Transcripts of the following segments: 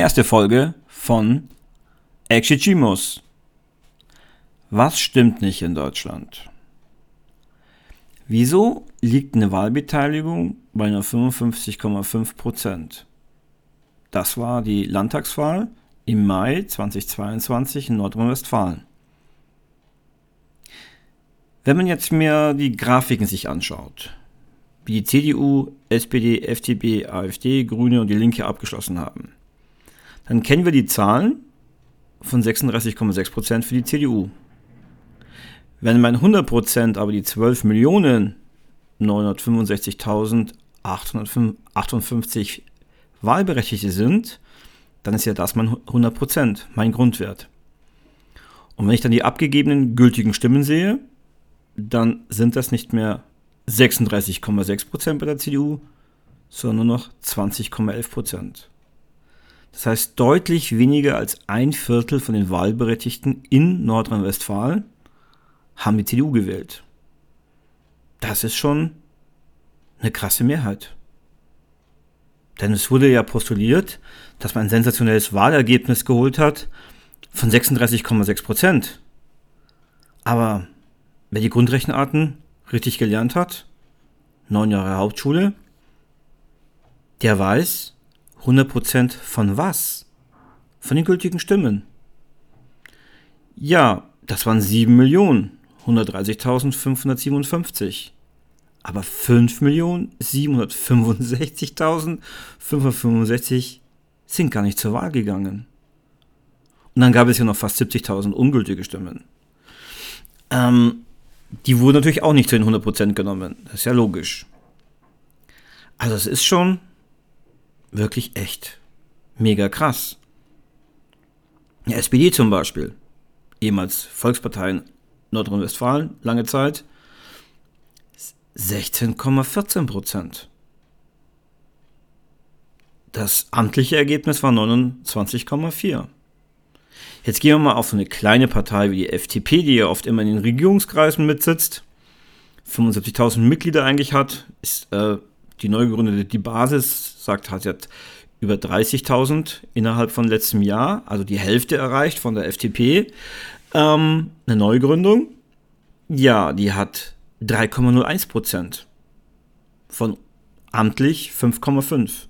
erste Folge von Exigimus. Was stimmt nicht in Deutschland? Wieso liegt eine Wahlbeteiligung bei einer 55,5%? Das war die Landtagswahl im Mai 2022 in Nordrhein-Westfalen. Wenn man jetzt mir die Grafiken sich anschaut, wie die CDU, SPD, FDP, AfD, Grüne und die Linke abgeschlossen haben, dann kennen wir die Zahlen von 36,6% für die CDU. Wenn man 100% aber die 12.965.858 Wahlberechtigte sind, dann ist ja das mein 100%, mein Grundwert. Und wenn ich dann die abgegebenen gültigen Stimmen sehe, dann sind das nicht mehr 36,6% bei der CDU, sondern nur noch 20,11%. Das heißt deutlich weniger als ein Viertel von den Wahlberechtigten in Nordrhein-Westfalen haben die CDU gewählt. Das ist schon eine krasse Mehrheit. Denn es wurde ja postuliert, dass man ein sensationelles Wahlergebnis geholt hat von 36,6%. Aber wer die Grundrechenarten richtig gelernt hat, 9 Jahre Hauptschule, der weiß 100% von was? Von den gültigen Stimmen. Ja, das waren 7.130.557. Aber 5.765.565 sind gar nicht zur Wahl gegangen. Und dann gab es ja noch fast 70.000 ungültige Stimmen. Die wurden natürlich auch nicht zu den 100% genommen. Das ist ja logisch. Also es ist schon wirklich echt mega krass. Die SPD zum Beispiel, ehemals Volkspartei in Nordrhein-Westfalen, lange Zeit, 16,14%. Das amtliche Ergebnis war 29,4%. Jetzt gehen wir mal auf so eine kleine Partei wie die FDP, die ja oft immer in den Regierungskreisen mitsitzt, 75.000 Mitglieder eigentlich hat, ist die neu gegründete Die Basis, hat jetzt über 30.000 innerhalb von letztem Jahr, also die Hälfte erreicht von der FDP, eine Neugründung. Ja, die hat 3,01% von amtlich 5,5%.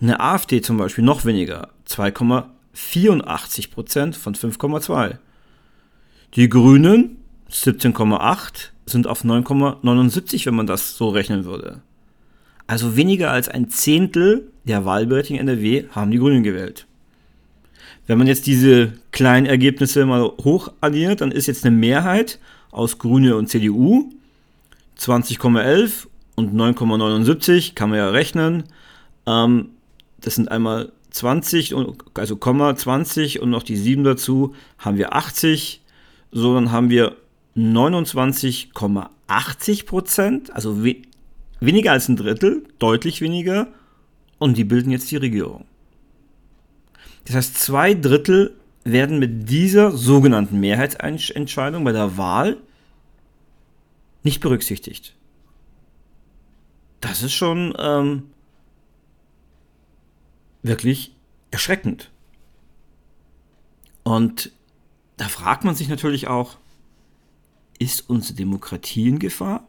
Eine AfD zum Beispiel noch weniger, 2,84% von 5,2%. Die Grünen, 17,8%, sind auf 9,79%, wenn man das so rechnen würde. Also weniger als ein Zehntel der Wahlberechtigten in NRW haben die Grünen gewählt. Wenn man jetzt diese kleinen Ergebnisse mal hoch addiert, dann ist jetzt eine Mehrheit aus Grüne und CDU, 20,11 und 9,79, kann man ja rechnen. Das sind einmal 20, also Komma 20 und noch die 7 dazu, haben wir 80. So, dann haben wir 29,80%, also weniger als ein Drittel, deutlich weniger. Und die bilden jetzt die Regierung. Das heißt, 2 Drittel werden mit dieser sogenannten Mehrheitsentscheidung bei der Wahl nicht berücksichtigt. Das ist schon wirklich erschreckend. Und da fragt man sich natürlich auch, ist unsere Demokratie in Gefahr?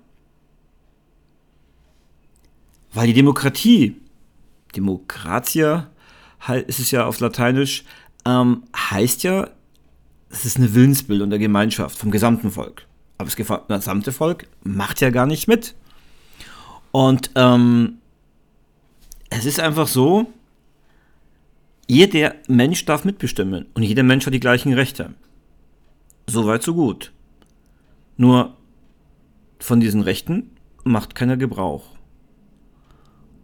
Weil die Demokratie, Demokratia ist es ja auf Lateinisch, heißt ja, es ist eine Willensbildung der Gemeinschaft, vom gesamten Volk. Aber das gesamte Volk macht ja gar nicht mit. Und es ist einfach so, jeder Mensch darf mitbestimmen und jeder Mensch hat die gleichen Rechte. Soweit, so gut. Nur von diesen Rechten macht keiner Gebrauch.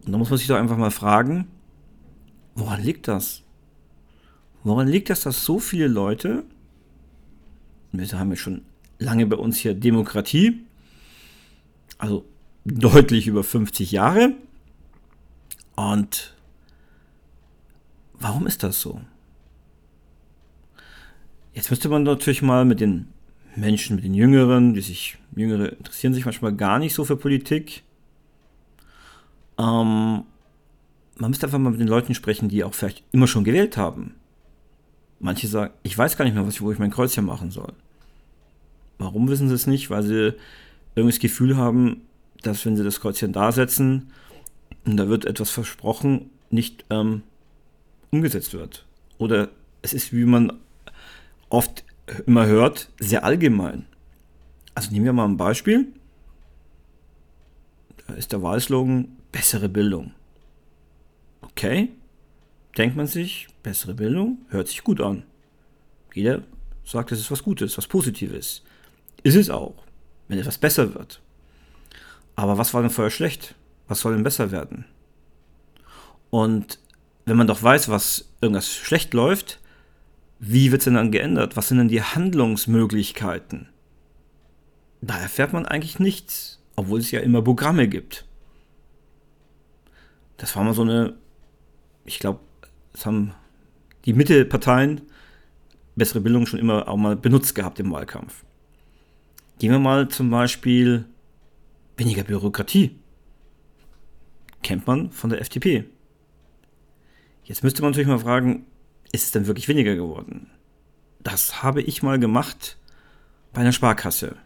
Und da muss man sich doch einfach mal fragen, woran liegt das? Woran liegt das, dass so viele Leute, wir haben ja schon lange bei uns hier Demokratie, also deutlich über 50 Jahre, und warum ist das so? Jetzt müsste man natürlich mal mit den Menschen, mit den Jüngeren, Jüngere interessieren sich manchmal gar nicht so für Politik. man müsste einfach mal mit den Leuten sprechen, die auch vielleicht immer schon gewählt haben. Manche sagen, ich weiß gar nicht mehr, wo ich mein Kreuzchen machen soll. Warum wissen sie es nicht? Weil sie irgendwas Gefühl haben, dass wenn sie das Kreuzchen da setzen und da wird etwas versprochen, nicht umgesetzt wird. Oder es ist, wie man oft immer hört, sehr allgemein. Also nehmen wir mal ein Beispiel. Da ist der Wahlslogan, bessere Bildung. Okay, denkt man sich, bessere Bildung, hört sich gut an. Jeder sagt, es ist was Gutes, was Positives. Ist es auch, wenn etwas besser wird. Aber was war denn vorher schlecht? Was soll denn besser werden? Und wenn man doch weiß, was irgendwas schlecht läuft, wie wird es denn dann geändert? Was sind denn die Handlungsmöglichkeiten? Da erfährt man eigentlich nichts, obwohl es ja immer Programme gibt. Das war mal so eine, ich glaube, das haben die Mitteparteien bessere Bildung schon immer auch mal benutzt gehabt im Wahlkampf. Gehen wir mal zum Beispiel weniger Bürokratie. Kennt man von der FDP. Jetzt müsste man natürlich mal fragen, ist es denn wirklich weniger geworden? Das habe ich mal gemacht bei einer Sparkasse.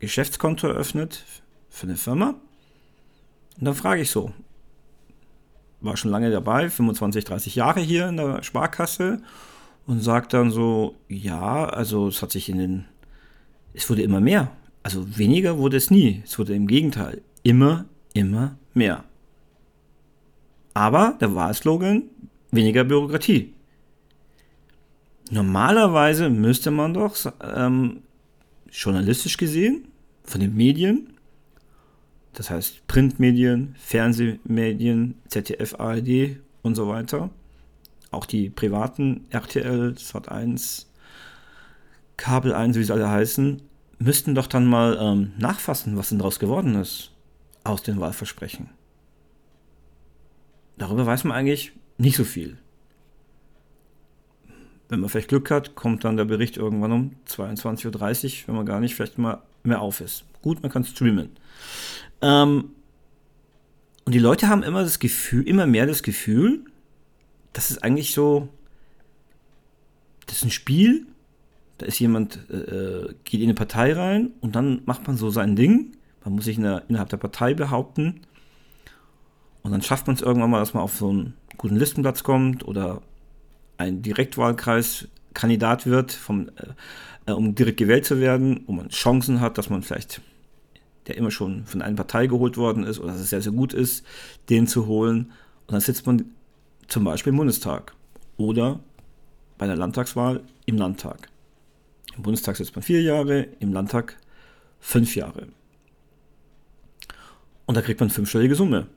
Geschäftskonto eröffnet für eine Firma. Und dann frage ich so, war schon lange dabei, 25, 30 Jahre hier in der Sparkasse und sagt dann so, ja, also es hat sich es wurde immer mehr. Also weniger wurde es nie. Es wurde im Gegenteil immer mehr. Aber der Wahlslogan, weniger Bürokratie. Normalerweise müsste man doch journalistisch gesehen von den Medien, das heißt Printmedien, Fernsehmedien, ZDF, ARD und so weiter, auch die privaten RTL, Sat1, Kabel 1, wie sie alle heißen, müssten doch dann mal nachfassen, was denn daraus geworden ist aus den Wahlversprechen. Darüber weiß man eigentlich nicht so viel. Wenn man vielleicht Glück hat, kommt dann der Bericht irgendwann um 22.30 Uhr, wenn man gar nicht vielleicht mal mehr auf ist. Gut, man kann streamen. Und die Leute haben immer das Gefühl, immer mehr das Gefühl, das ist eigentlich so, das ist ein Spiel, da ist jemand, geht in eine Partei rein und dann macht man so sein Ding, man muss sich innerhalb der Partei behaupten und dann schafft man es irgendwann mal, dass man auf so einen guten Listenplatz kommt oder ein Direktwahlkreis Kandidat wird, um direkt gewählt zu werden, wo man Chancen hat, dass man vielleicht, der immer schon von einer Partei geholt worden ist oder dass es sehr, sehr gut ist, den zu holen. Und dann sitzt man zum Beispiel im Bundestag oder bei der Landtagswahl im Landtag. Im Bundestag sitzt man 4 Jahre, im Landtag 5 Jahre. Und da kriegt man 5-stellige Summe.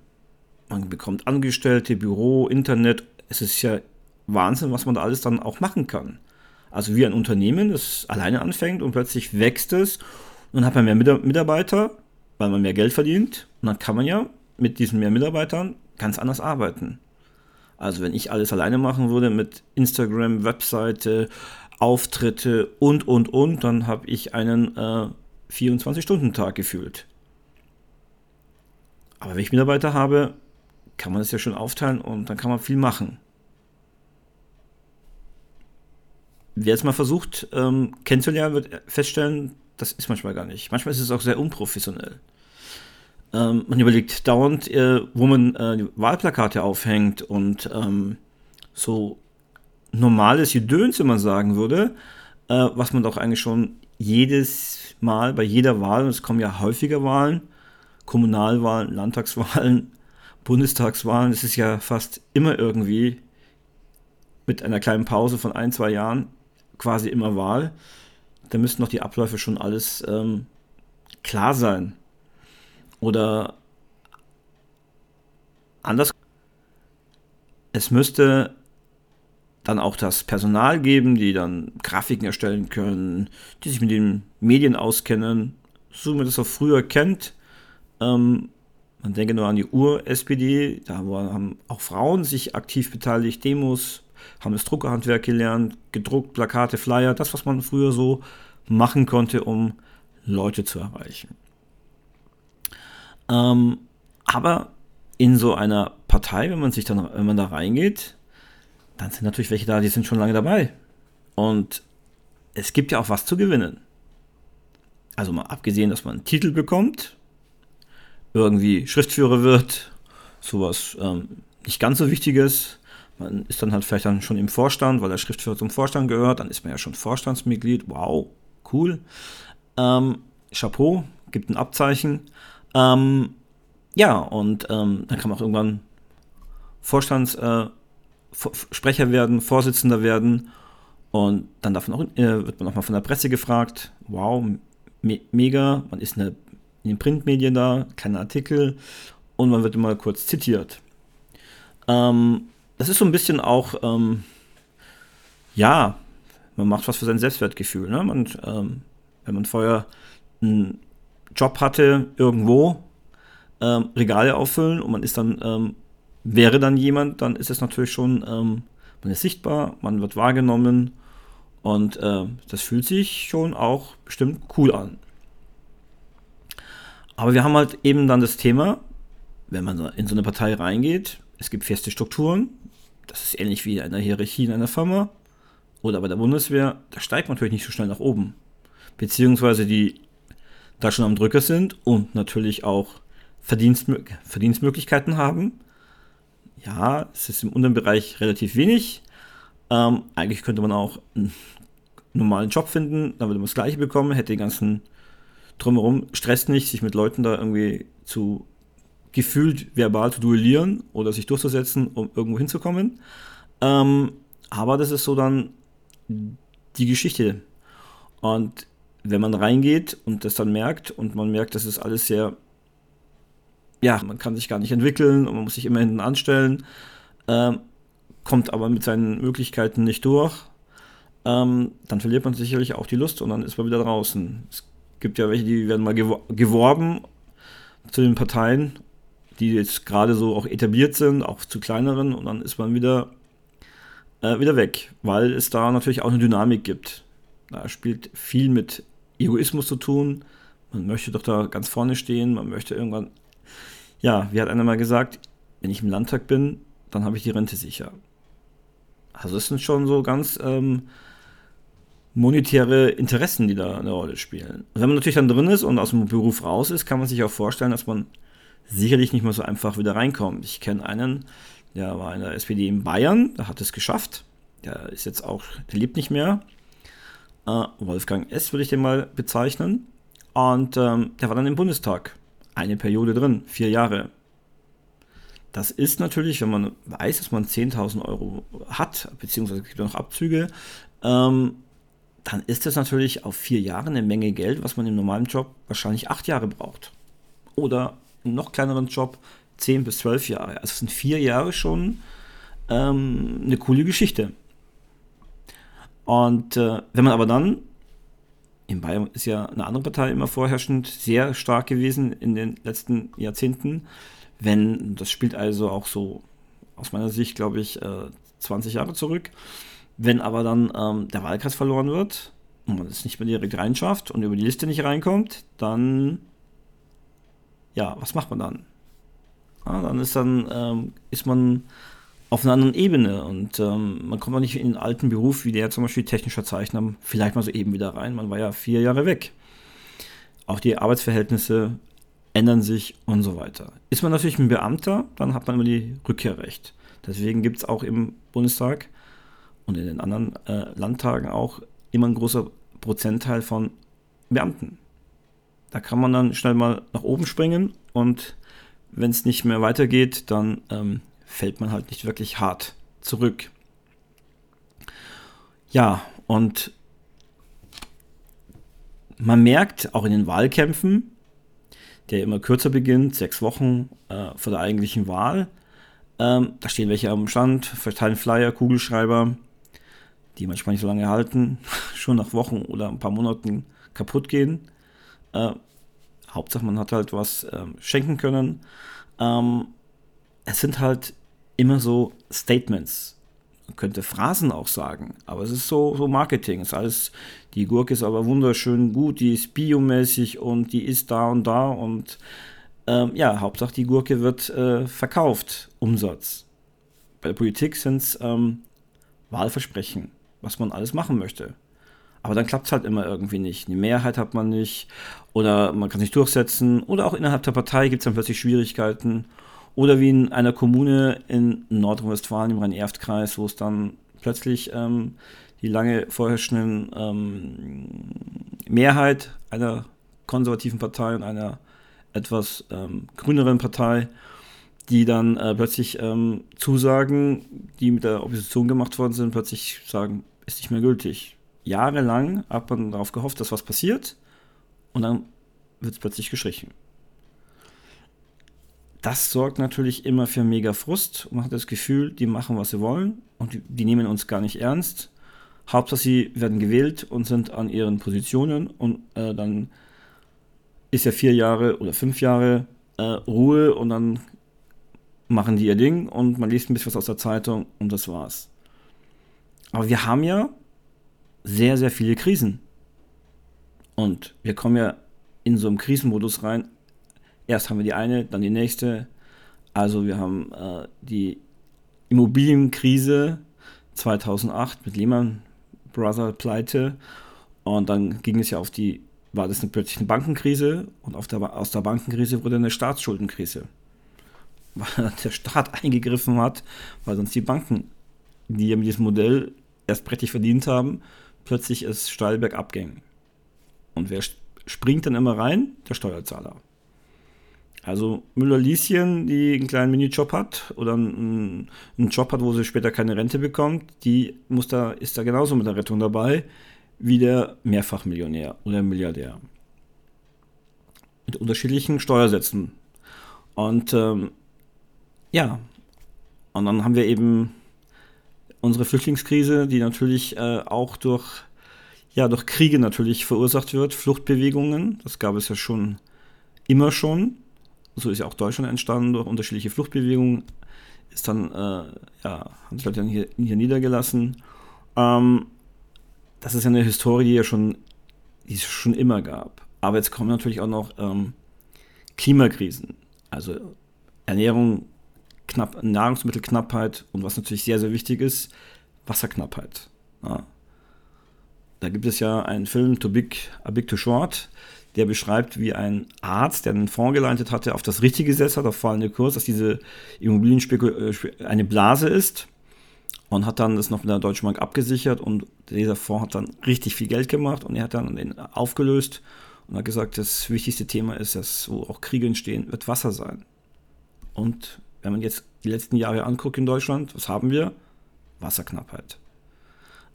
Man bekommt Angestellte, Büro, Internet. Es ist ja Wahnsinn, was man da alles dann auch machen kann. Also wie ein Unternehmen, das alleine anfängt und plötzlich wächst es und dann hat man mehr Mitarbeiter, weil man mehr Geld verdient und dann kann man ja mit diesen mehr Mitarbeitern ganz anders arbeiten. Also wenn ich alles alleine machen würde mit Instagram, Webseite, Auftritte und, dann habe ich einen 24-Stunden-Tag gefühlt. Aber wenn ich Mitarbeiter habe, kann man das ja schon aufteilen und dann kann man viel machen. Wer jetzt mal versucht, kennenzulernen, wird feststellen, das ist manchmal gar nicht. Manchmal ist es auch sehr unprofessionell. Man überlegt dauernd, wo man die Wahlplakate aufhängt und so normales Gedöns, wenn man sagen würde, was man doch eigentlich schon jedes Mal bei jeder Wahl, und es kommen ja häufiger Wahlen, Kommunalwahlen, Landtagswahlen, Bundestagswahlen, es ist ja fast immer irgendwie mit einer kleinen Pause von 1-2 Jahren quasi immer Wahl, da müssten noch die Abläufe schon alles klar sein. Oder anders, es müsste dann auch das Personal geben, die dann Grafiken erstellen können, die sich mit den Medien auskennen, so wie man das auch früher kennt. Man denke nur an die Ur-SPD, da haben auch Frauen sich aktiv beteiligt, Demos, haben das Druckerhandwerk gelernt, gedruckt, Plakate, Flyer, das, was man früher so machen konnte, um Leute zu erreichen. Aber in so einer Partei, wenn man da reingeht, dann sind natürlich welche da, die sind schon lange dabei. Und es gibt ja auch was zu gewinnen. Also mal abgesehen, dass man einen Titel bekommt, irgendwie Schriftführer wird, sowas nicht ganz so Wichtiges. Man ist dann halt vielleicht dann schon im Vorstand, weil der Schriftführer zum Vorstand gehört, dann ist man ja schon Vorstandsmitglied. Wow, cool. Chapeau, gibt ein Abzeichen. Dann kann man auch irgendwann Vorstandssprecher werden, Vorsitzender werden. Und dann darf man auch, wird man auch mal von der Presse gefragt. Wow, mega. Man ist in den Printmedien da, kleine Artikel. Und man wird immer kurz zitiert. Das ist so ein bisschen auch, man macht was für sein Selbstwertgefühl. Ne? Wenn man vorher einen Job hatte, irgendwo, Regale auffüllen und man ist dann, wäre dann jemand, dann ist es natürlich schon, man ist sichtbar, man wird wahrgenommen und das fühlt sich schon auch bestimmt cool an. Aber wir haben halt eben dann das Thema, wenn man in so eine Partei reingeht, es gibt feste Strukturen, das ist ähnlich wie in einer Hierarchie in einer Firma oder bei der Bundeswehr, da steigt man natürlich nicht so schnell nach oben. Beziehungsweise die da schon am Drücker sind und natürlich auch Verdienstmöglichkeiten haben. Ja, es ist im unteren Bereich relativ wenig. Eigentlich könnte man auch einen normalen Job finden, dann würde man das Gleiche bekommen, hätte den ganzen Drumherum, Stress nicht, sich mit Leuten da irgendwie zu gefühlt verbal zu duellieren oder sich durchzusetzen, um irgendwo hinzukommen. Aber das ist so dann die Geschichte. Und wenn man reingeht und das dann merkt und man merkt, das ist alles sehr, ja, man kann sich gar nicht entwickeln und man muss sich immer hinten anstellen, kommt aber mit seinen Möglichkeiten nicht durch, dann verliert man sicherlich auch die Lust und dann ist man wieder draußen. Es gibt ja welche, die werden mal geworben zu den Parteien, die jetzt gerade so auch etabliert sind, auch zu kleineren, und dann ist man wieder weg, weil es da natürlich auch eine Dynamik gibt. Da spielt viel mit Egoismus zu tun. Man möchte doch da ganz vorne stehen. Man möchte irgendwann, ja, wie hat einer mal gesagt, wenn ich im Landtag bin, dann habe ich die Rente sicher. Also es sind schon so ganz monetäre Interessen, die da eine Rolle spielen. Und wenn man natürlich dann drin ist und aus dem Beruf raus ist, kann man sich auch vorstellen, dass man sicherlich nicht mehr so einfach wieder reinkommt. Ich kenne einen, der war in der SPD in Bayern, der hat es geschafft. Der ist jetzt auch, der lebt nicht mehr. Wolfgang S. würde ich den mal bezeichnen. Und der war dann im Bundestag. Eine Periode drin, 4 Jahre. Das ist natürlich, wenn man weiß, dass man 10.000 Euro hat, beziehungsweise gibt es noch Abzüge, dann ist das natürlich auf 4 Jahre eine Menge Geld, was man im normalen Job wahrscheinlich 8 Jahre braucht. Oder im noch kleineren Job 10 bis 12 Jahre. Also es sind 4 Jahre schon eine coole Geschichte. Und wenn man aber dann, in Bayern ist ja eine andere Partei immer vorherrschend, sehr stark gewesen in den letzten Jahrzehnten, wenn, das spielt also auch so aus meiner Sicht, glaube ich, 20 Jahre zurück, wenn aber dann der Wahlkreis verloren wird und man es nicht mehr direkt reinschafft und über die Liste nicht reinkommt, dann, ja, was macht man dann? Ah, ist man auf einer anderen Ebene und man kommt auch nicht in den alten Beruf, wie der zum Beispiel technischer Zeichner, vielleicht mal so eben wieder rein. Man war ja 4 Jahre weg. Auch die Arbeitsverhältnisse ändern sich und so weiter. Ist man natürlich ein Beamter, dann hat man immer die Rückkehrrecht. Deswegen gibt es auch im Bundestag und in den anderen Landtagen auch immer ein großer Prozentteil von Beamten. Da kann man dann schnell mal nach oben springen und wenn es nicht mehr weitergeht, dann fällt man halt nicht wirklich hart zurück. Ja, und man merkt auch in den Wahlkämpfen, der immer kürzer beginnt, 6 Wochen vor der eigentlichen Wahl, da stehen welche am Stand, verteilen Flyer, Kugelschreiber, die manchmal nicht so lange halten, schon nach Wochen oder ein paar Monaten kaputt gehen. Hauptsache man hat halt was schenken können. Es sind halt immer so Statements. Man könnte Phrasen auch sagen, aber es ist so Marketing. Es ist alles, die Gurke ist aber wunderschön gut, die ist biomäßig und die ist da und da und ja, Hauptsache die Gurke wird verkauft, Umsatz. Bei der Politik sind es Wahlversprechen, was man alles machen möchte. Aber dann klappt es halt immer irgendwie nicht. Eine Mehrheit hat man nicht oder man kann sich durchsetzen oder auch innerhalb der Partei gibt es dann plötzlich Schwierigkeiten. Oder wie in einer Kommune in Nordrhein-Westfalen, im Rhein-Erft-Kreis, wo es dann plötzlich die lange vorherrschenden Mehrheit einer konservativen Partei und einer etwas grüneren Partei, die dann plötzlich Zusagen, die mit der Opposition gemacht worden sind, plötzlich sagen, ist nicht mehr gültig. Jahrelang hat man darauf gehofft, dass was passiert und dann wird es plötzlich gestrichen. Das sorgt natürlich immer für mega Frust und man hat das Gefühl, die machen, was sie wollen und die nehmen uns gar nicht ernst. Hauptsache, sie werden gewählt und sind an ihren Positionen und dann ist ja 4 Jahre oder 5 Jahre Ruhe und dann machen die ihr Ding und man liest ein bisschen was aus der Zeitung und das war's. Aber wir haben ja sehr, sehr viele Krisen und wir kommen ja in so einem Krisenmodus rein. Erst haben wir die eine, dann die nächste. Also wir haben die Immobilienkrise 2008 mit Lehman Brothers Pleite und dann ging es ja auf die, war das plötzlich eine Bankenkrise und aus der Bankenkrise wurde eine Staatsschuldenkrise, weil der Staat eingegriffen hat, weil sonst die Banken, die ja mit diesem Modell erst prächtig verdient haben, plötzlich es steil bergab ging. Und wer springt dann immer rein? Der Steuerzahler. Also Müller-Lieschen, die einen kleinen Minijob hat oder einen Job hat, wo sie später keine Rente bekommt, die ist da genauso mit der Rettung dabei wie der Mehrfachmillionär oder Milliardär. Mit unterschiedlichen Steuersätzen. Und ja, und dann haben wir eben unsere Flüchtlingskrise, die natürlich auch durch Kriege natürlich verursacht wird, Fluchtbewegungen, das gab es ja schon immer schon. So ist ja auch Deutschland entstanden, durch unterschiedliche Fluchtbewegungen ist dann, haben sich Leute dann hier niedergelassen. Das ist ja eine Historie, die es schon immer gab. Aber jetzt kommen natürlich auch noch Klimakrisen, also Ernährung, Nahrungsmittelknappheit und was natürlich sehr, sehr wichtig ist, Wasserknappheit. Ja. Da gibt es ja einen Film, Too Big, A Big Too Short, der beschreibt, wie ein Arzt, der einen Fonds geleitet hatte, auf das Richtige gesetzt hat, auf fallende Kurs, dass diese Immobilienspekulation eine Blase ist und hat dann das noch mit der Deutschen Bank abgesichert und dieser Fonds hat dann richtig viel Geld gemacht und er hat dann den aufgelöst und hat gesagt, das wichtigste Thema ist, dass wo auch Kriege entstehen, wird Wasser sein. Und wenn man jetzt die letzten Jahre anguckt in Deutschland, was haben wir? Wasserknappheit.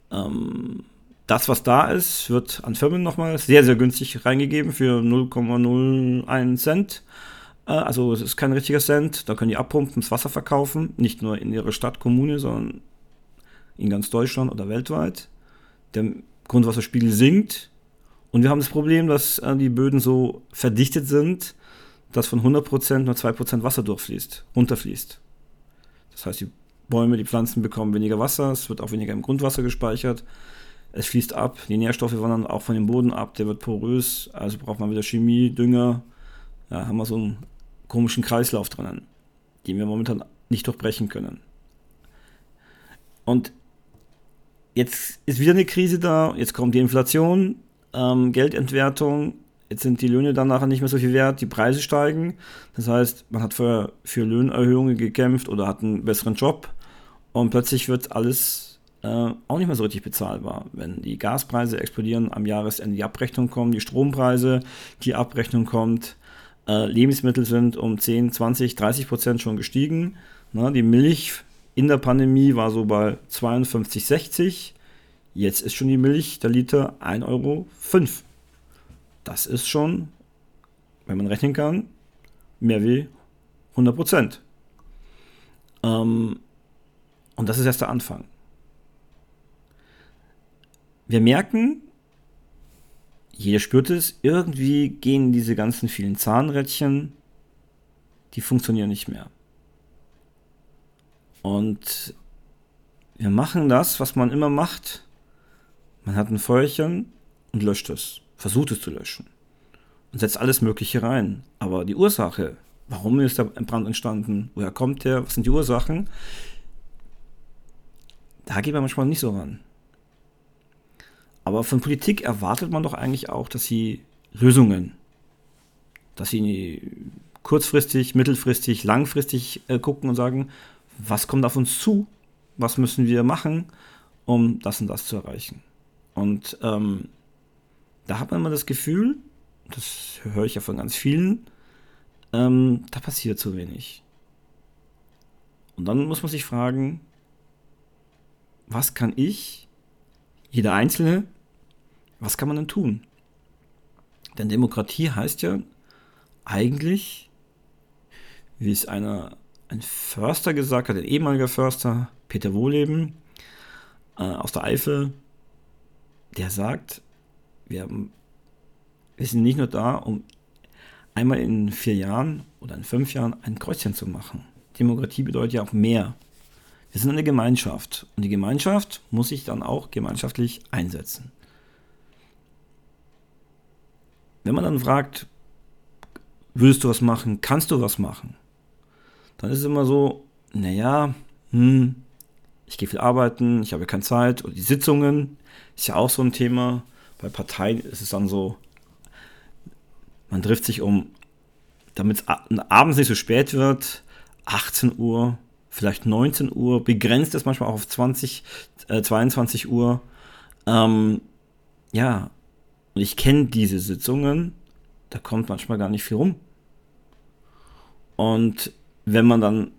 Das, was da ist, wird an Firmen nochmal sehr, sehr günstig reingegeben für 0,01 Cent. Also es ist kein richtiger Cent. Da können die abpumpen, das Wasser verkaufen. Nicht nur in ihrer Stadt, Kommune, sondern in ganz Deutschland oder weltweit. Der Grundwasserspiegel sinkt. Und wir haben das Problem, dass die Böden so verdichtet sind, dass von 100% nur 2% Wasser runterfließt. Das heißt, die Bäume, die Pflanzen bekommen weniger Wasser. Es wird auch weniger im Grundwasser gespeichert. Es fließt ab, die Nährstoffe wandern auch von dem Boden ab, der wird porös, also braucht man wieder Chemie, Dünger, da haben wir so einen komischen Kreislauf drinnen, den wir momentan nicht durchbrechen können. Und jetzt ist wieder eine Krise da, jetzt kommt die Inflation, Geldentwertung, jetzt sind die Löhne dann nachher nicht mehr so viel wert, die Preise steigen, das heißt, man hat für Löhnerhöhungen gekämpft oder hat einen besseren Job und plötzlich wird alles auch nicht mehr so richtig bezahlbar. Wenn die Gaspreise explodieren, am Jahresende die Abrechnung kommt, die Strompreise, die Abrechnung kommt, Lebensmittel sind um 10, 20, 30% schon gestiegen. Na, die Milch in der Pandemie war so bei 52,60. Jetzt ist schon die Milch der Liter 1,05 Euro. Das ist schon, wenn man rechnen kann, mehr wie 100%. Und das ist erst der Anfang. Wir merken, jeder spürt es, irgendwie gehen diese ganzen vielen Zahnrädchen, die funktionieren nicht mehr. Und wir machen das, was man immer macht. Man hat ein Feuerchen und löscht es, versucht es zu löschen. und setzt alles Mögliche rein. Aber die Ursache, warum ist der Brand entstanden, woher kommt der, was sind die Ursachen, da geht man manchmal nicht so ran. Aber von Politik erwartet man doch eigentlich auch, dass sie Lösungen, dass sie kurzfristig, mittelfristig, langfristig gucken und sagen, was kommt auf uns zu, was müssen wir machen, um das und das zu erreichen. Und da hat man immer das Gefühl, das höre ich ja von ganz vielen, da passiert zu wenig. Und dann muss man sich fragen, was kann ich, jeder Einzelne, was kann man denn tun? Denn Demokratie heißt ja eigentlich, wie es ein Förster gesagt hat, ein ehemaliger Förster, Peter Wohleben aus der Eifel, der sagt, wir sind nicht nur da, um einmal in 4 Jahren oder in 5 Jahren ein Kreuzchen zu machen. Demokratie bedeutet ja auch mehr. Wir sind eine Gemeinschaft und die Gemeinschaft muss sich dann auch gemeinschaftlich einsetzen. Wenn man dann fragt, willst du was machen, kannst du was machen, dann ist es immer so, ich gehe viel arbeiten, ich habe keine Zeit und die Sitzungen, ist ja auch so ein Thema. Bei Parteien ist es dann so, man trifft sich damit es abends nicht so spät wird, 18 Uhr, vielleicht 19 Uhr, begrenzt es manchmal auch auf 22 Uhr. Und ich kenne diese Sitzungen, da kommt manchmal gar nicht viel rum. Und wenn man dann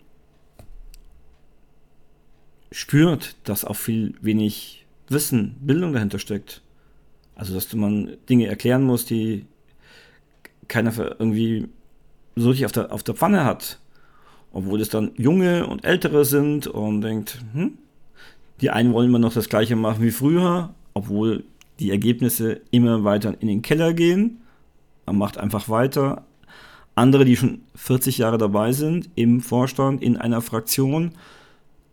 spürt, dass auch viel wenig Wissen, Bildung dahinter steckt, also dass man Dinge erklären muss, die keiner irgendwie so richtig auf der Pfanne hat, obwohl es dann Junge und Ältere sind und denkt, die einen wollen immer noch das Gleiche machen wie früher, obwohl die Ergebnisse immer weiter in den Keller gehen, man macht einfach weiter. Andere, die schon 40 Jahre dabei sind, im Vorstand, in einer Fraktion,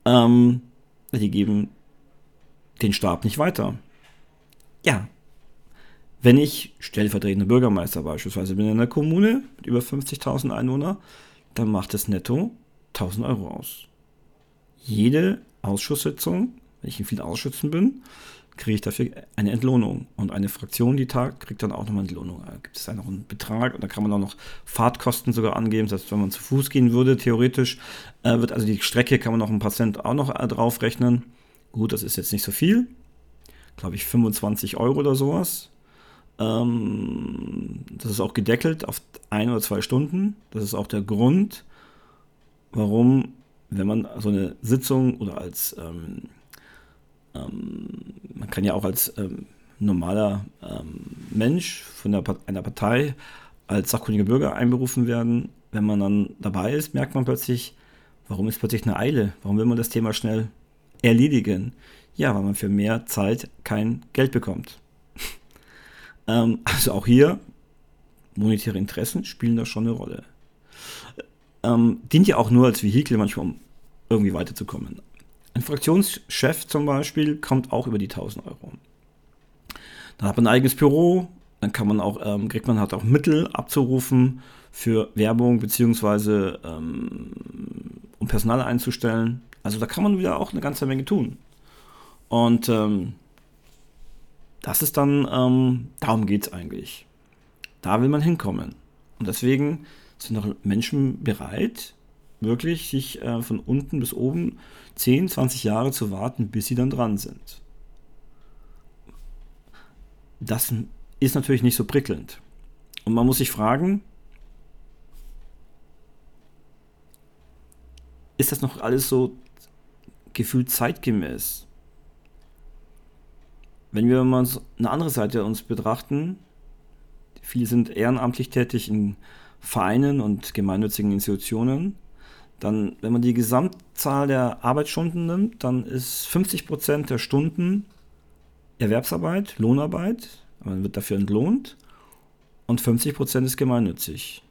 die geben den Stab nicht weiter. Ja, wenn ich stellvertretender Bürgermeister beispielsweise bin in einer Kommune mit über 50.000 Einwohnern, dann macht es netto 1.000 Euro aus. Jede Ausschusssitzung, wenn ich in vielen Ausschüssen bin, kriege ich dafür eine Entlohnung. Und eine Fraktion, die tagt, kriegt dann auch nochmal eine Entlohnung. Da gibt es dann noch einen Betrag und da kann man auch noch Fahrtkosten sogar angeben. Das heißt, wenn man zu Fuß gehen würde, theoretisch, wird also die Strecke, kann man noch ein paar Cent auch noch draufrechnen. Gut, das ist jetzt nicht so viel. Glaube ich 25 Euro oder sowas. Das ist auch gedeckelt auf 1 oder 2 Stunden. Das ist auch der Grund, warum, wenn man so eine Sitzung oder als man kann ja auch als normaler Mensch von einer Partei als sachkundiger Bürger einberufen werden. Wenn man dann dabei ist, merkt man plötzlich, warum ist plötzlich eine Eile? Warum will man das Thema schnell erledigen? Ja, weil man für mehr Zeit kein Geld bekommt. Also auch hier, monetäre Interessen spielen da schon eine Rolle. Dient ja auch nur als Vehikel manchmal, um irgendwie weiterzukommen. Ein Fraktionschef zum Beispiel kommt auch über die 1.000 Euro. Dann hat man ein eigenes Büro, dann kann man auch, kriegt man halt auch Mittel abzurufen für Werbung beziehungsweise um Personal einzustellen. Also da kann man wieder auch eine ganze Menge tun. Und das ist dann, darum geht es eigentlich. Da will man hinkommen. Und deswegen sind auch Menschen bereit, wirklich sich von unten bis oben 10, 20 Jahre zu warten, bis sie dann dran sind. Das ist natürlich nicht so prickelnd. Und man muss sich fragen, ist das noch alles so gefühlt zeitgemäß? Wenn wir mal eine andere Seite uns betrachten, viele sind ehrenamtlich tätig in Vereinen und gemeinnützigen Institutionen, dann, wenn man die Gesamtzahl der Arbeitsstunden nimmt, dann ist 50% der Stunden Erwerbsarbeit, Lohnarbeit, man wird dafür entlohnt, und 50% ist gemeinnützig.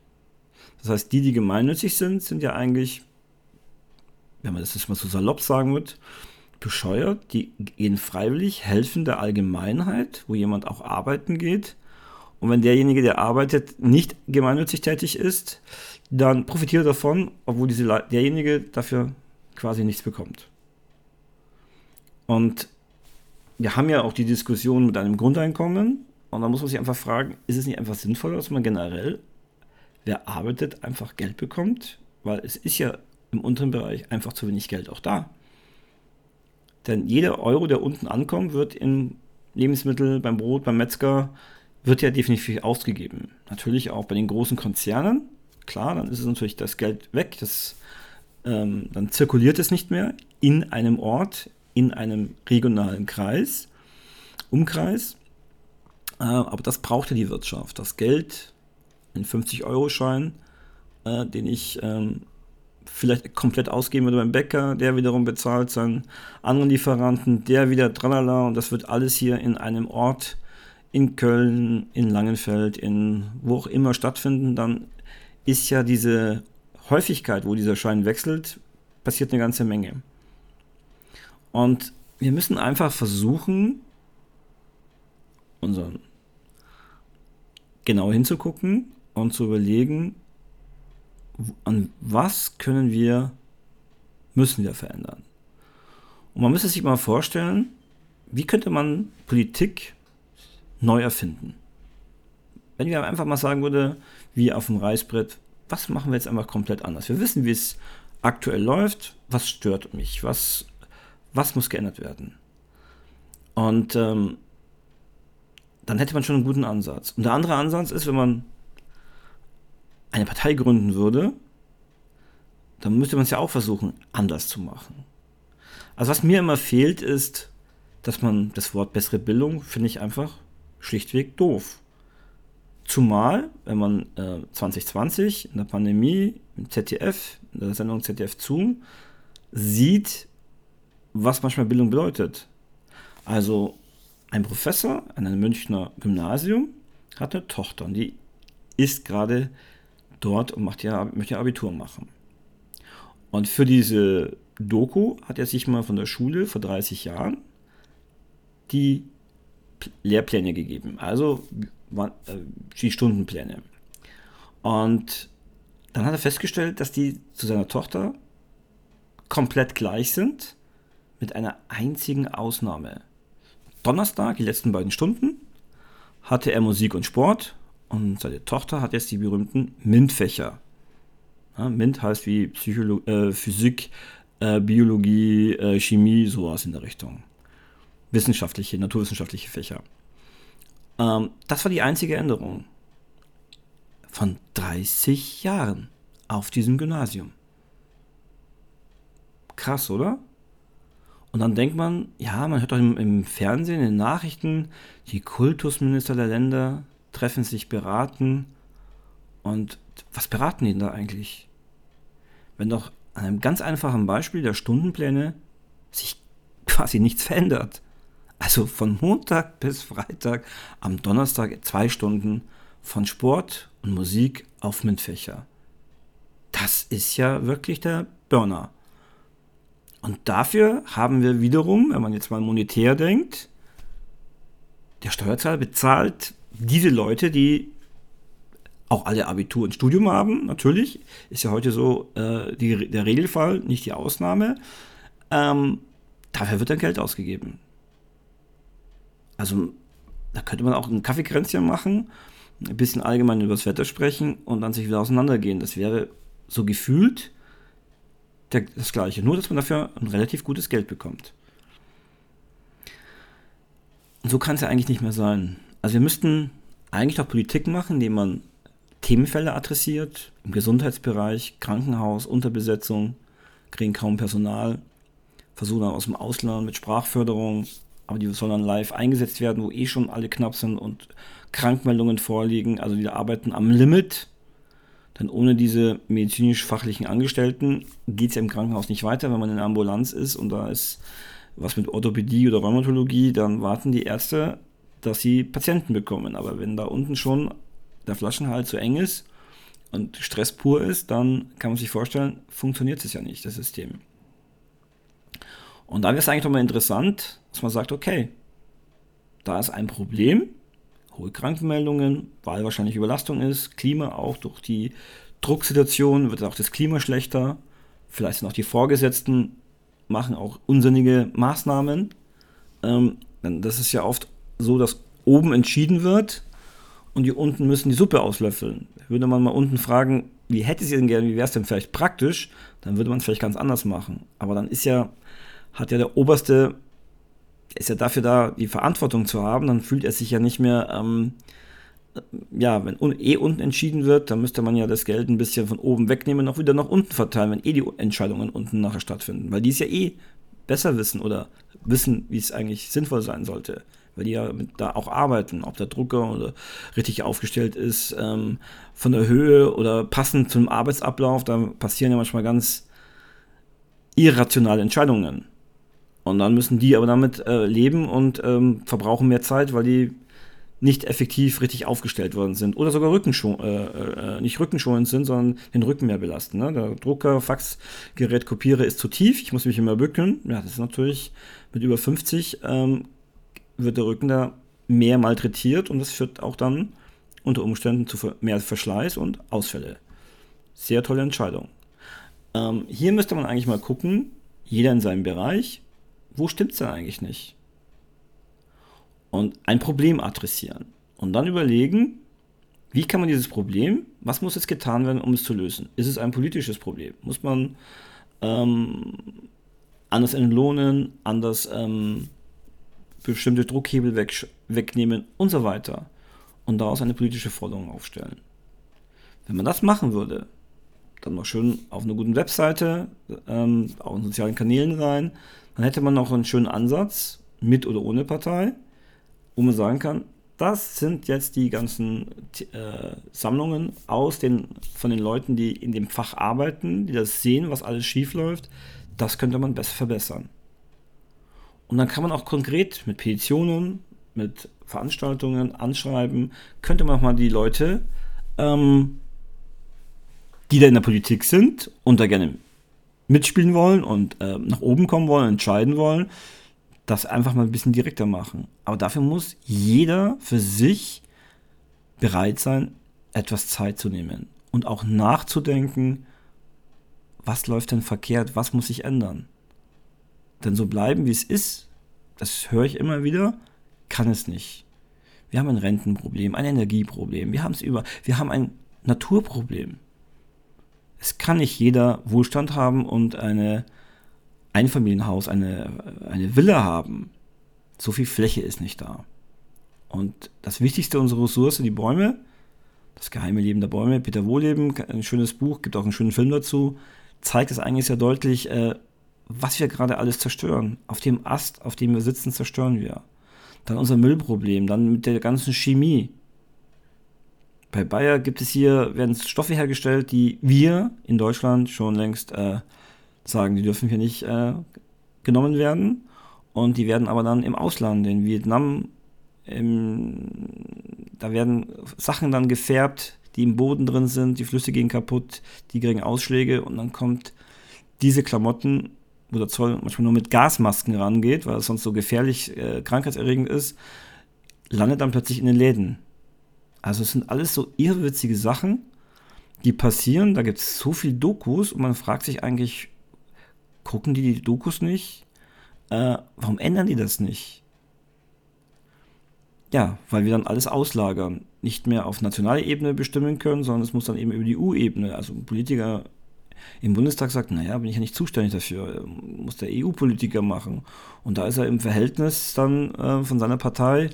Das heißt, die gemeinnützig sind, sind ja eigentlich, wenn man das jetzt mal so salopp sagen wird, bescheuert, die gehen freiwillig, helfen der Allgemeinheit, wo jemand auch arbeiten geht Und wenn derjenige, der arbeitet, nicht gemeinnützig tätig ist, dann profitiert er davon, obwohl derjenige dafür quasi nichts bekommt. Und wir haben ja auch die Diskussion mit einem Grundeinkommen. Und da muss man sich einfach fragen, ist es nicht einfach sinnvoller, dass man generell, wer arbeitet, einfach Geld bekommt? Weil es ist ja im unteren Bereich einfach zu wenig Geld auch da. Denn jeder Euro, der unten ankommt, wird in Lebensmittel, beim Brot, beim Metzger, wird ja definitiv ausgegeben. Natürlich auch bei den großen Konzernen. Klar, dann ist es natürlich das Geld weg. Dann zirkuliert es nicht mehr in einem Ort, in einem regionalen Kreis, Umkreis. Aber das brauchte die Wirtschaft. Das Geld, einen 50-Euro-Schein, den ich vielleicht komplett ausgeben würde beim Bäcker, der wiederum bezahlt seinen anderen Lieferanten, der wieder tralala, und das wird alles hier in einem Ort, in Köln, in Langenfeld, in wo auch immer stattfinden. Dann ist ja diese Häufigkeit, wo dieser Schein wechselt, passiert eine ganze Menge. Und wir müssen einfach versuchen, genau hinzugucken und zu überlegen, an was müssen wir verändern. Und man müsste sich mal vorstellen, wie könnte man Politik neu erfinden? Wenn wir einfach mal sagen würde, wie auf dem Reißbrett, was machen wir jetzt einfach komplett anders? Wir wissen, wie es aktuell läuft, was stört mich, was muss geändert werden? Und dann hätte man schon einen guten Ansatz. Und der andere Ansatz ist, wenn man eine Partei gründen würde, dann müsste man es ja auch versuchen, anders zu machen. Also was mir immer fehlt, ist, dass man das Wort bessere Bildung, finde ich einfach schlichtweg doof. Zumal, wenn man 2020 in der Pandemie, im ZDF, in der Sendung ZDF Zoom, sieht, was manchmal Bildung bedeutet. Also ein Professor an einem Münchner Gymnasium hat eine Tochter und die ist gerade dort und möchte Abitur machen. Und für diese Doku hat er sich mal von der Schule vor 30 Jahren die Lehrpläne gegeben, also die Stundenpläne. Und dann hat er festgestellt, dass die zu seiner Tochter komplett gleich sind, mit einer einzigen Ausnahme. Donnerstag, die letzten beiden Stunden, hatte er Musik und Sport und seine Tochter hat jetzt die berühmten MINT-Fächer. Ja, MINT heißt wie Physik, Biologie, Chemie, sowas in der Richtung. Wissenschaftliche, naturwissenschaftliche Fächer. Das war die einzige Änderung von 30 Jahren auf diesem Gymnasium. Krass, oder? Und dann denkt man, ja, man hört doch im Fernsehen, in den Nachrichten, die Kultusminister der Länder treffen sich, beraten. Und was beraten die denn da eigentlich? Wenn doch an einem ganz einfachen Beispiel der Stundenpläne sich quasi nichts verändert. Also von Montag bis Freitag, am Donnerstag 2 Stunden von Sport und Musik auf MINT-Fächer. Das ist ja wirklich der Burner. Und dafür haben wir wiederum, wenn man jetzt mal monetär denkt, der Steuerzahler bezahlt diese Leute, die auch alle Abitur und Studium haben, natürlich, ist ja heute so der Regelfall, nicht die Ausnahme, dafür wird dann Geld ausgegeben. Also da könnte man auch ein Kaffeekränzchen machen, ein bisschen allgemein über das Wetter sprechen und dann sich wieder auseinandergehen. Das wäre so gefühlt das Gleiche, nur dass man dafür ein relativ gutes Geld bekommt. Und so kann es ja eigentlich nicht mehr sein. Also wir müssten eigentlich auch Politik machen, indem man Themenfelder adressiert, im Gesundheitsbereich, Krankenhaus, Unterbesetzung, kriegen kaum Personal, versuchen dann aus dem Ausland mit Sprachförderung, aber die sollen dann live eingesetzt werden, wo eh schon alle knapp sind und Krankmeldungen vorliegen, also die arbeiten am Limit. Denn ohne diese medizinisch-fachlichen Angestellten geht es ja im Krankenhaus nicht weiter. Wenn man in der Ambulanz ist und da ist was mit Orthopädie oder Rheumatologie, dann warten die Ärzte, dass sie Patienten bekommen. Aber wenn da unten schon der Flaschenhals so eng ist und Stress pur ist, dann kann man sich vorstellen, funktioniert es ja nicht, das System. Und da wäre es eigentlich nochmal interessant, dass man sagt, okay, da ist ein Problem, hohe Krankmeldungen, weil wahrscheinlich Überlastung ist, Klima auch, durch die Drucksituation wird auch das Klima schlechter, vielleicht sind auch die Vorgesetzten, machen auch unsinnige Maßnahmen. Das ist ja oft so, dass oben entschieden wird und die unten müssen die Suppe auslöffeln. Würde man mal unten fragen, wie hätte sie denn gerne, wie wäre es denn vielleicht praktisch, dann würde man es vielleicht ganz anders machen. Aber dann ist ja, hat ja der Oberste, ist ja dafür da, die Verantwortung zu haben, dann fühlt er sich ja nicht mehr, ja, wenn unten entschieden wird, dann müsste man ja das Geld ein bisschen von oben wegnehmen und auch wieder nach unten verteilen, wenn die Entscheidungen unten nachher stattfinden, weil die es ja besser wissen oder wissen, wie es eigentlich sinnvoll sein sollte, weil die ja da auch arbeiten, ob der Drucker oder richtig aufgestellt ist, von der Höhe oder passend zum Arbeitsablauf, da passieren ja manchmal ganz irrationale Entscheidungen. Und dann müssen die aber damit leben und verbrauchen mehr Zeit, weil die nicht effektiv richtig aufgestellt worden sind oder sogar nicht rückenschonend sind, sondern den Rücken mehr belasten. Ne? Der Drucker, Faxgerät, Kopiere ist zu tief, ich muss mich immer bücken. Ja, das ist natürlich mit über 50 wird der Rücken da mehr malträtiert und das führt auch dann unter Umständen zu mehr Verschleiß und Ausfälle. Sehr tolle Entscheidung. Hier müsste man eigentlich mal gucken, jeder in seinem Bereich, wo stimmt es denn eigentlich nicht? Und ein Problem adressieren. Und dann überlegen, wie kann man dieses Problem, was muss jetzt getan werden, um es zu lösen? Ist es ein politisches Problem? Muss man anders entlohnen, anders bestimmte Druckhebel wegnehmen und so weiter? Und daraus eine politische Forderung aufstellen. Wenn man das machen würde, dann noch schön auf einer guten Webseite, auf sozialen Kanälen rein, dann hätte man noch einen schönen Ansatz, mit oder ohne Partei, wo man sagen kann, das sind jetzt die ganzen Sammlungen von den Leuten, die in dem Fach arbeiten, die das sehen, was alles schief läuft, das könnte man besser verbessern. Und dann kann man auch konkret mit Petitionen, mit Veranstaltungen, Anschreiben, könnte man auch mal die Leute, die da in der Politik sind und da gerne mitspielen wollen und nach oben kommen wollen, entscheiden wollen, das einfach mal ein bisschen direkter machen. Aber dafür muss jeder für sich bereit sein, etwas Zeit zu nehmen und auch nachzudenken, was läuft denn verkehrt, was muss sich ändern. Denn so bleiben, wie es ist, das höre ich immer wieder, kann es nicht. Wir haben ein Rentenproblem, ein Energieproblem, wir haben ein Naturproblem. Es kann nicht jeder Wohlstand haben und Einfamilienhaus, eine Villa haben. So viel Fläche ist nicht da. Und das Wichtigste unserer Ressource, die Bäume, das geheime Leben der Bäume, Peter Wohleben, ein schönes Buch, gibt auch einen schönen Film dazu, zeigt es eigentlich sehr deutlich, was wir gerade alles zerstören. Auf dem Ast, auf dem wir sitzen, zerstören wir. Dann unser Müllproblem, dann mit der ganzen Chemie. Bei Bayer werden Stoffe hergestellt, die wir in Deutschland schon längst sagen, die dürfen hier nicht genommen werden und die werden aber dann im Ausland, in Vietnam, da werden Sachen dann gefärbt, die im Boden drin sind, die Flüsse gehen kaputt, die kriegen Ausschläge und dann kommt diese Klamotten, wo der Zoll manchmal nur mit Gasmasken rangeht, weil es sonst so gefährlich, krankheitserregend ist, landet dann plötzlich in den Läden. Also es sind alles so irrwitzige Sachen, die passieren, da gibt es so viel Dokus und man fragt sich eigentlich, gucken die Dokus nicht? Warum ändern die das nicht? Ja, weil wir dann alles auslagern. Nicht mehr auf nationaler Ebene bestimmen können, sondern es muss dann eben über die EU-Ebene. Also ein Politiker im Bundestag sagt, naja, bin ich ja nicht zuständig dafür. Muss der EU-Politiker machen. Und da ist er im Verhältnis dann von seiner Partei,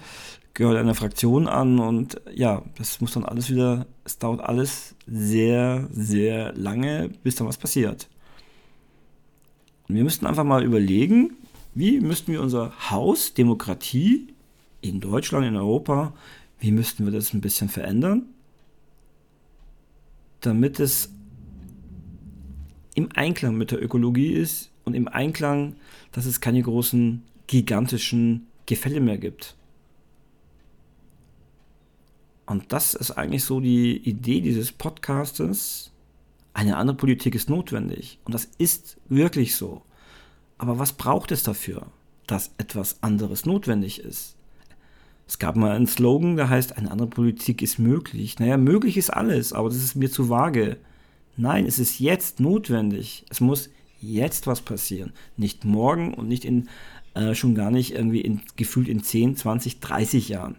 gehört einer Fraktion an und ja, das muss dann alles wieder, es dauert alles sehr, sehr lange, bis dann was passiert. Wir müssten einfach mal überlegen, wie müssten wir unser Haus Demokratie in Deutschland, in Europa, wie müssten wir das ein bisschen verändern, damit es im Einklang mit der Ökologie ist und im Einklang, dass es keine großen, gigantischen Gefälle mehr gibt. Und das ist eigentlich so die Idee dieses Podcastes. Eine andere Politik ist notwendig. Und das ist wirklich so. Aber was braucht es dafür, dass etwas anderes notwendig ist? Es gab mal einen Slogan, der heißt, eine andere Politik ist möglich. Naja, möglich ist alles, aber das ist mir zu vage. Nein, es ist jetzt notwendig. Es muss jetzt was passieren. Nicht morgen und nicht in, schon gar nicht irgendwie gefühlt in 10, 20, 30 Jahren.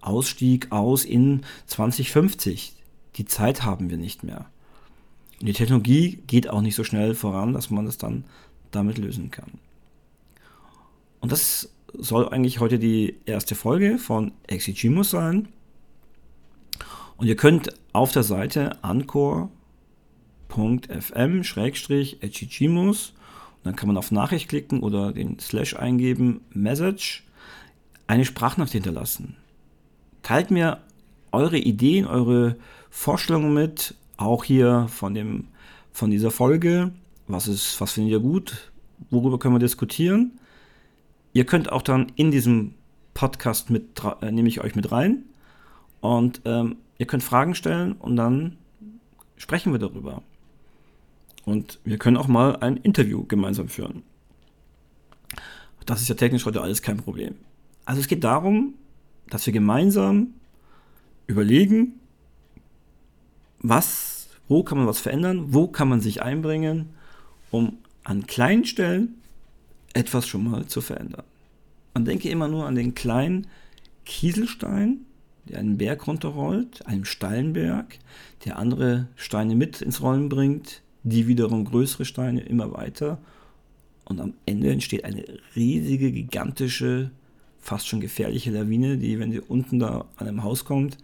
Ausstieg aus in 2050. Die Zeit haben wir nicht mehr. Und die Technologie geht auch nicht so schnell voran, dass man das dann damit lösen kann. Und das soll eigentlich heute die erste Folge von Exigimus sein. Und ihr könnt auf der Seite anchor.fm/exigimus, dann kann man auf Nachricht klicken oder den / eingeben, Message, eine Sprachnachricht hinterlassen. Teilt mir eure Ideen, eure Vorstellungen mit, auch hier von dieser Folge. Was findet ihr gut? Worüber können wir diskutieren? Ihr könnt auch dann in diesem Podcast nehme ich euch mit rein und ihr könnt Fragen stellen und dann sprechen wir darüber. Und wir können auch mal ein Interview gemeinsam führen. Das ist ja technisch heute alles kein Problem. Also es geht darum, dass wir gemeinsam überlegen, wo kann man was verändern, wo kann man sich einbringen, um an kleinen Stellen etwas schon mal zu verändern. Man denke immer nur an den kleinen Kieselstein, der einen Berg runterrollt, einen steilen Berg, der andere Steine mit ins Rollen bringt, die wiederum größere Steine immer weiter, und am Ende entsteht eine riesige, gigantische, fast schon gefährliche Lawine, die, wenn sie unten da an einem Haus kommt,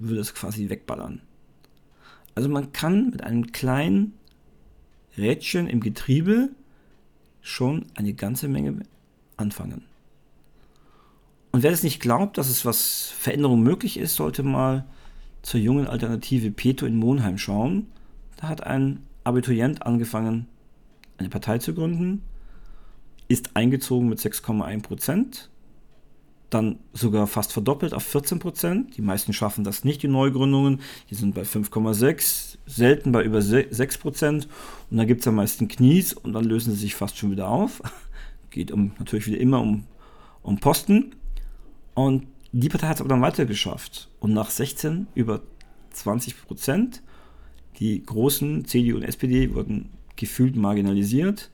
würde es quasi wegballern. Also man kann mit einem kleinen Rädchen im Getriebe schon eine ganze Menge anfangen. Und wer es nicht glaubt, dass es was Veränderung möglich ist, sollte mal zur jungen Alternative Peto in Monheim schauen. Da hat ein Abiturient angefangen, eine Partei zu gründen, ist eingezogen mit 6,1%, dann sogar fast verdoppelt auf 14%. Die meisten schaffen das nicht, die Neugründungen, die sind bei 5,6%, selten bei über 6%, und dann gibt es am meisten Knies und dann lösen sie sich fast schon wieder auf. Geht natürlich wieder immer um Posten. Und die Partei hat es aber dann weiter geschafft. Und nach 16 über 20%. Die großen CDU und SPD wurden gefühlt marginalisiert.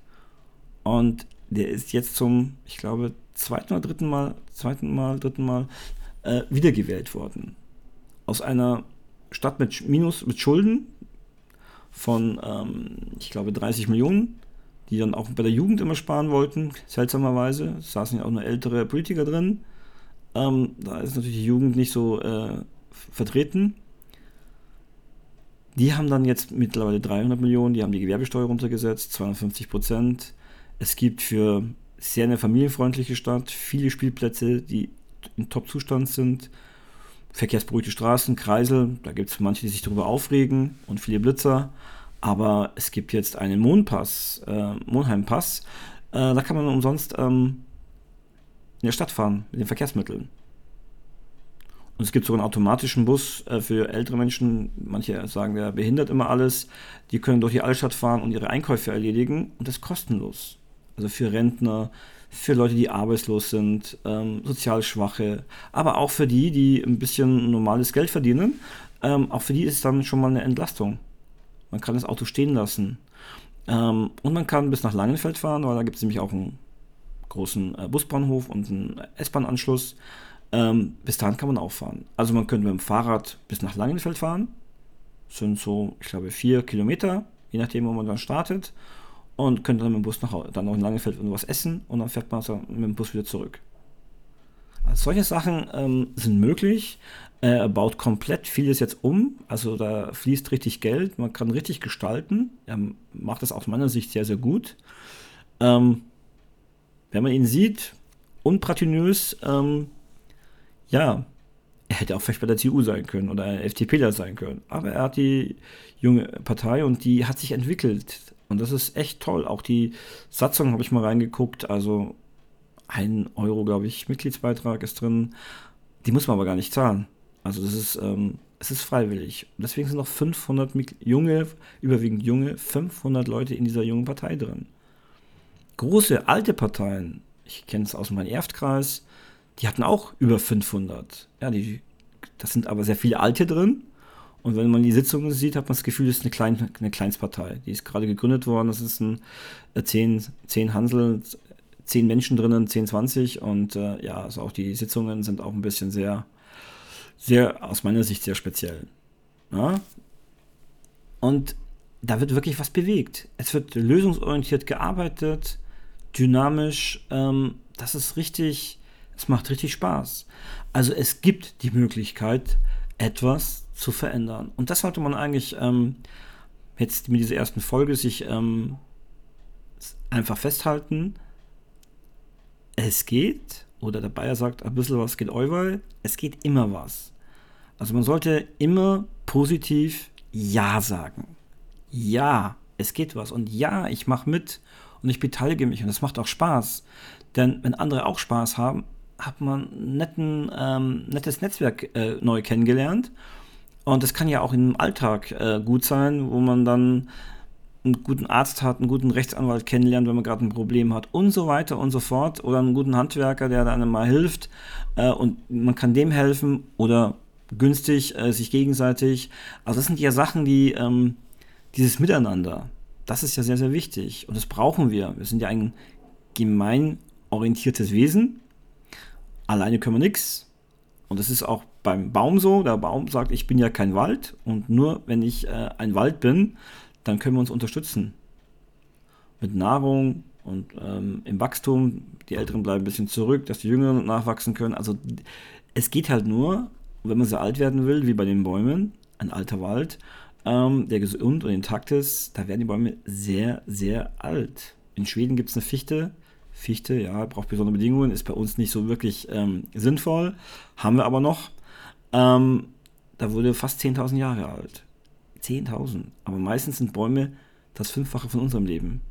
Und der ist jetzt zum, ich glaube, dritten Mal wiedergewählt worden. Aus einer Stadt mit Schulden von, ich glaube, 30 Millionen, die dann auch bei der Jugend immer sparen wollten, seltsamerweise. Es saßen ja auch nur ältere Politiker drin. Da ist natürlich die Jugend nicht so vertreten. Die haben dann jetzt mittlerweile 300 Millionen, die haben die Gewerbesteuer runtergesetzt, 52%. Es gibt für sehr eine familienfreundliche Stadt viele Spielplätze, die in Top-Zustand sind. Verkehrsberuhigte Straßen, Kreisel, da gibt es manche, die sich darüber aufregen, und viele Blitzer. Aber es gibt jetzt einen Monheim-Pass, da kann man umsonst in der Stadt fahren mit den Verkehrsmitteln. Und es gibt sogar einen automatischen Bus für ältere Menschen. Manche sagen, der behindert immer alles. Die können durch die Altstadt fahren und ihre Einkäufe erledigen, und das ist kostenlos. Also für Rentner, für Leute, die arbeitslos sind, sozial Schwache, aber auch für die, die ein bisschen normales Geld verdienen. Auch für die ist es dann schon mal eine Entlastung. Man kann das Auto stehen lassen. Und man kann bis nach Langenfeld fahren, weil da gibt es nämlich auch einen großen Busbahnhof und einen S-Bahn-Anschluss. Bis dahin kann man auch fahren. Also man könnte mit dem Fahrrad bis nach Langenfeld fahren. Das sind so, ich glaube, 4 Kilometer, je nachdem, wo man dann startet. Und könnte dann mit dem Bus dann noch in Langenfeld irgendwas essen, und dann fährt man dann mit dem Bus wieder zurück. Also solche Sachen sind möglich. Baut komplett vieles jetzt um. Also da fließt richtig Geld. Man kann richtig gestalten. Er macht das aus meiner Sicht sehr, sehr gut. Wenn man ihn sieht, unparteinös, ja, er hätte auch vielleicht bei der CDU sein können oder ein FDPler sein können. Aber er hat die junge Partei, und die hat sich entwickelt. Und das ist echt toll. Auch die Satzung habe ich mal reingeguckt. Also 1 Euro, glaube ich, Mitgliedsbeitrag ist drin. Die muss man aber gar nicht zahlen. Also das ist, es ist freiwillig. Und deswegen sind noch 500 Leute in dieser jungen Partei drin. Große, alte Parteien, ich kenne es aus meinem Erft-Kreis, die hatten auch über 500. Ja, das sind aber sehr viele Alte drin. Und wenn man die Sitzungen sieht, hat man das Gefühl, das ist eine Kleinstpartei. Die ist gerade gegründet worden, das ist ein 10 Hansel, 10 Menschen drinnen, 10, 20. Und ja, also auch die Sitzungen sind auch ein bisschen sehr, sehr, aus meiner Sicht sehr speziell. Ja? Und da wird wirklich was bewegt. Es wird lösungsorientiert gearbeitet, dynamisch. Das ist richtig, es macht richtig Spaß. Also es gibt die Möglichkeit, etwas zu verändern. Und das sollte man eigentlich jetzt mit dieser ersten Folge sich einfach festhalten. Es geht, oder der Bayer sagt, ein bisschen was geht euer, es geht immer was. Also man sollte immer positiv Ja sagen. Ja, es geht was. Und ja, ich mache mit und ich beteilige mich. Und es macht auch Spaß. Denn wenn andere auch Spaß haben, hat man nettes Netzwerk neu kennengelernt. Und das kann ja auch im Alltag gut sein, wo man dann einen guten Arzt hat, einen guten Rechtsanwalt kennenlernt, wenn man gerade ein Problem hat und so weiter und so fort. Oder einen guten Handwerker, der einem mal hilft und man kann dem helfen oder günstig sich gegenseitig. Also das sind ja Sachen, die dieses Miteinander, das ist ja sehr, sehr wichtig und das brauchen wir. Wir sind ja ein gemeinorientiertes Wesen. Alleine können wir nichts. Und das ist auch beim Baum so. Der Baum sagt, ich bin ja kein Wald. Und nur wenn ich ein Wald bin, dann können wir uns unterstützen. Mit Nahrung und im Wachstum. Die Älteren bleiben ein bisschen zurück, dass die Jüngeren nachwachsen können. Also es geht halt nur, wenn man so alt werden will, wie bei den Bäumen, ein alter Wald, der gesund und intakt ist, da werden die Bäume sehr, sehr alt. In Schweden gibt es eine Fichte. Fichte, ja, braucht besondere Bedingungen, ist bei uns nicht so wirklich sinnvoll, haben wir aber noch. Da wurde fast 10.000 Jahre alt. 10.000. Aber meistens sind Bäume das 5-fache von unserem Leben.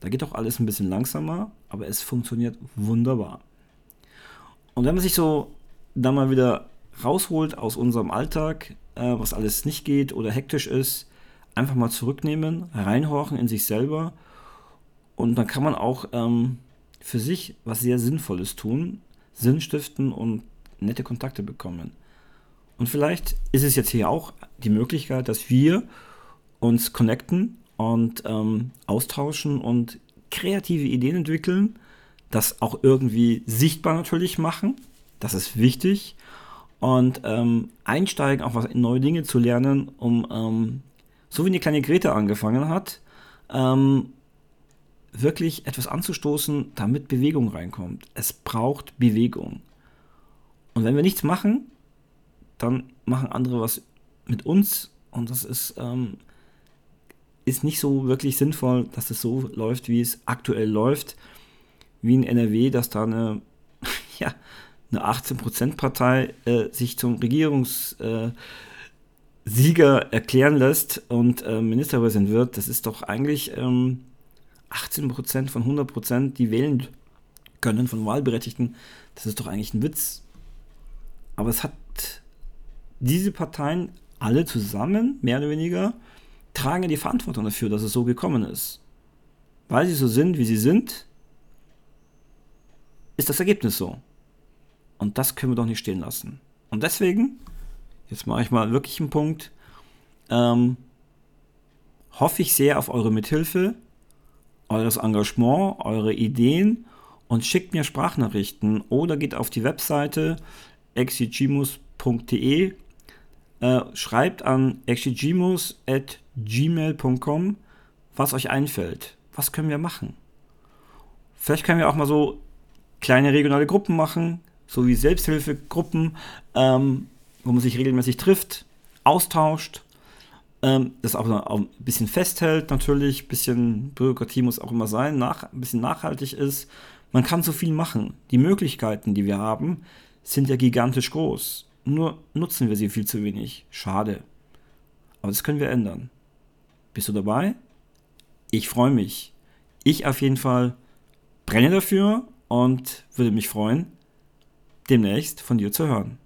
Da geht auch alles ein bisschen langsamer, aber es funktioniert wunderbar. Und wenn man sich so dann mal wieder rausholt aus unserem Alltag, was alles nicht geht oder hektisch ist, einfach mal zurücknehmen, reinhorchen in sich selber und dann kann man auch für sich was sehr Sinnvolles tun, Sinn stiften und nette Kontakte bekommen. Und vielleicht ist es jetzt hier auch die Möglichkeit, dass wir uns connecten und austauschen und kreative Ideen entwickeln, das auch irgendwie sichtbar natürlich machen, das ist wichtig und einsteigen, auch was in neue Dinge zu lernen, um so wie die kleine Greta angefangen hat, wirklich etwas anzustoßen, damit Bewegung reinkommt. Es braucht Bewegung. Und wenn wir nichts machen, dann machen andere was mit uns und das ist nicht so wirklich sinnvoll, dass es so läuft, wie es aktuell läuft, wie in NRW, dass da eine 18%-Partei sich zum Regierungssieger erklären lässt und Ministerpräsident wird. Das ist doch eigentlich 18% von 100%, die wählen können von Wahlberechtigten, das ist doch eigentlich ein Witz. Aber es hat diese Parteien alle zusammen, mehr oder weniger, tragen ja die Verantwortung dafür, dass es so gekommen ist. Weil sie so sind, wie sie sind, ist das Ergebnis so. Und das können wir doch nicht stehen lassen. Und deswegen, jetzt mache ich mal wirklich einen Punkt, hoffe ich sehr auf eure Mithilfe, eures Engagement, eure Ideen und schickt mir Sprachnachrichten oder geht auf die Webseite exigimus.de, schreibt an exigimus@gmail.com, was euch einfällt. Was können wir machen? Vielleicht können wir auch mal so kleine regionale Gruppen machen, so wie Selbsthilfegruppen, wo man sich regelmäßig trifft, austauscht. Das auch ein bisschen festhält natürlich, ein bisschen Bürokratie muss auch immer sein, ein bisschen nachhaltig ist. Man kann so viel machen. Die Möglichkeiten, die wir haben, sind ja gigantisch groß. Nur nutzen wir sie viel zu wenig. Schade. Aber das können wir ändern. Bist du dabei? Ich freue mich. Ich auf jeden Fall brenne dafür und würde mich freuen, demnächst von dir zu hören.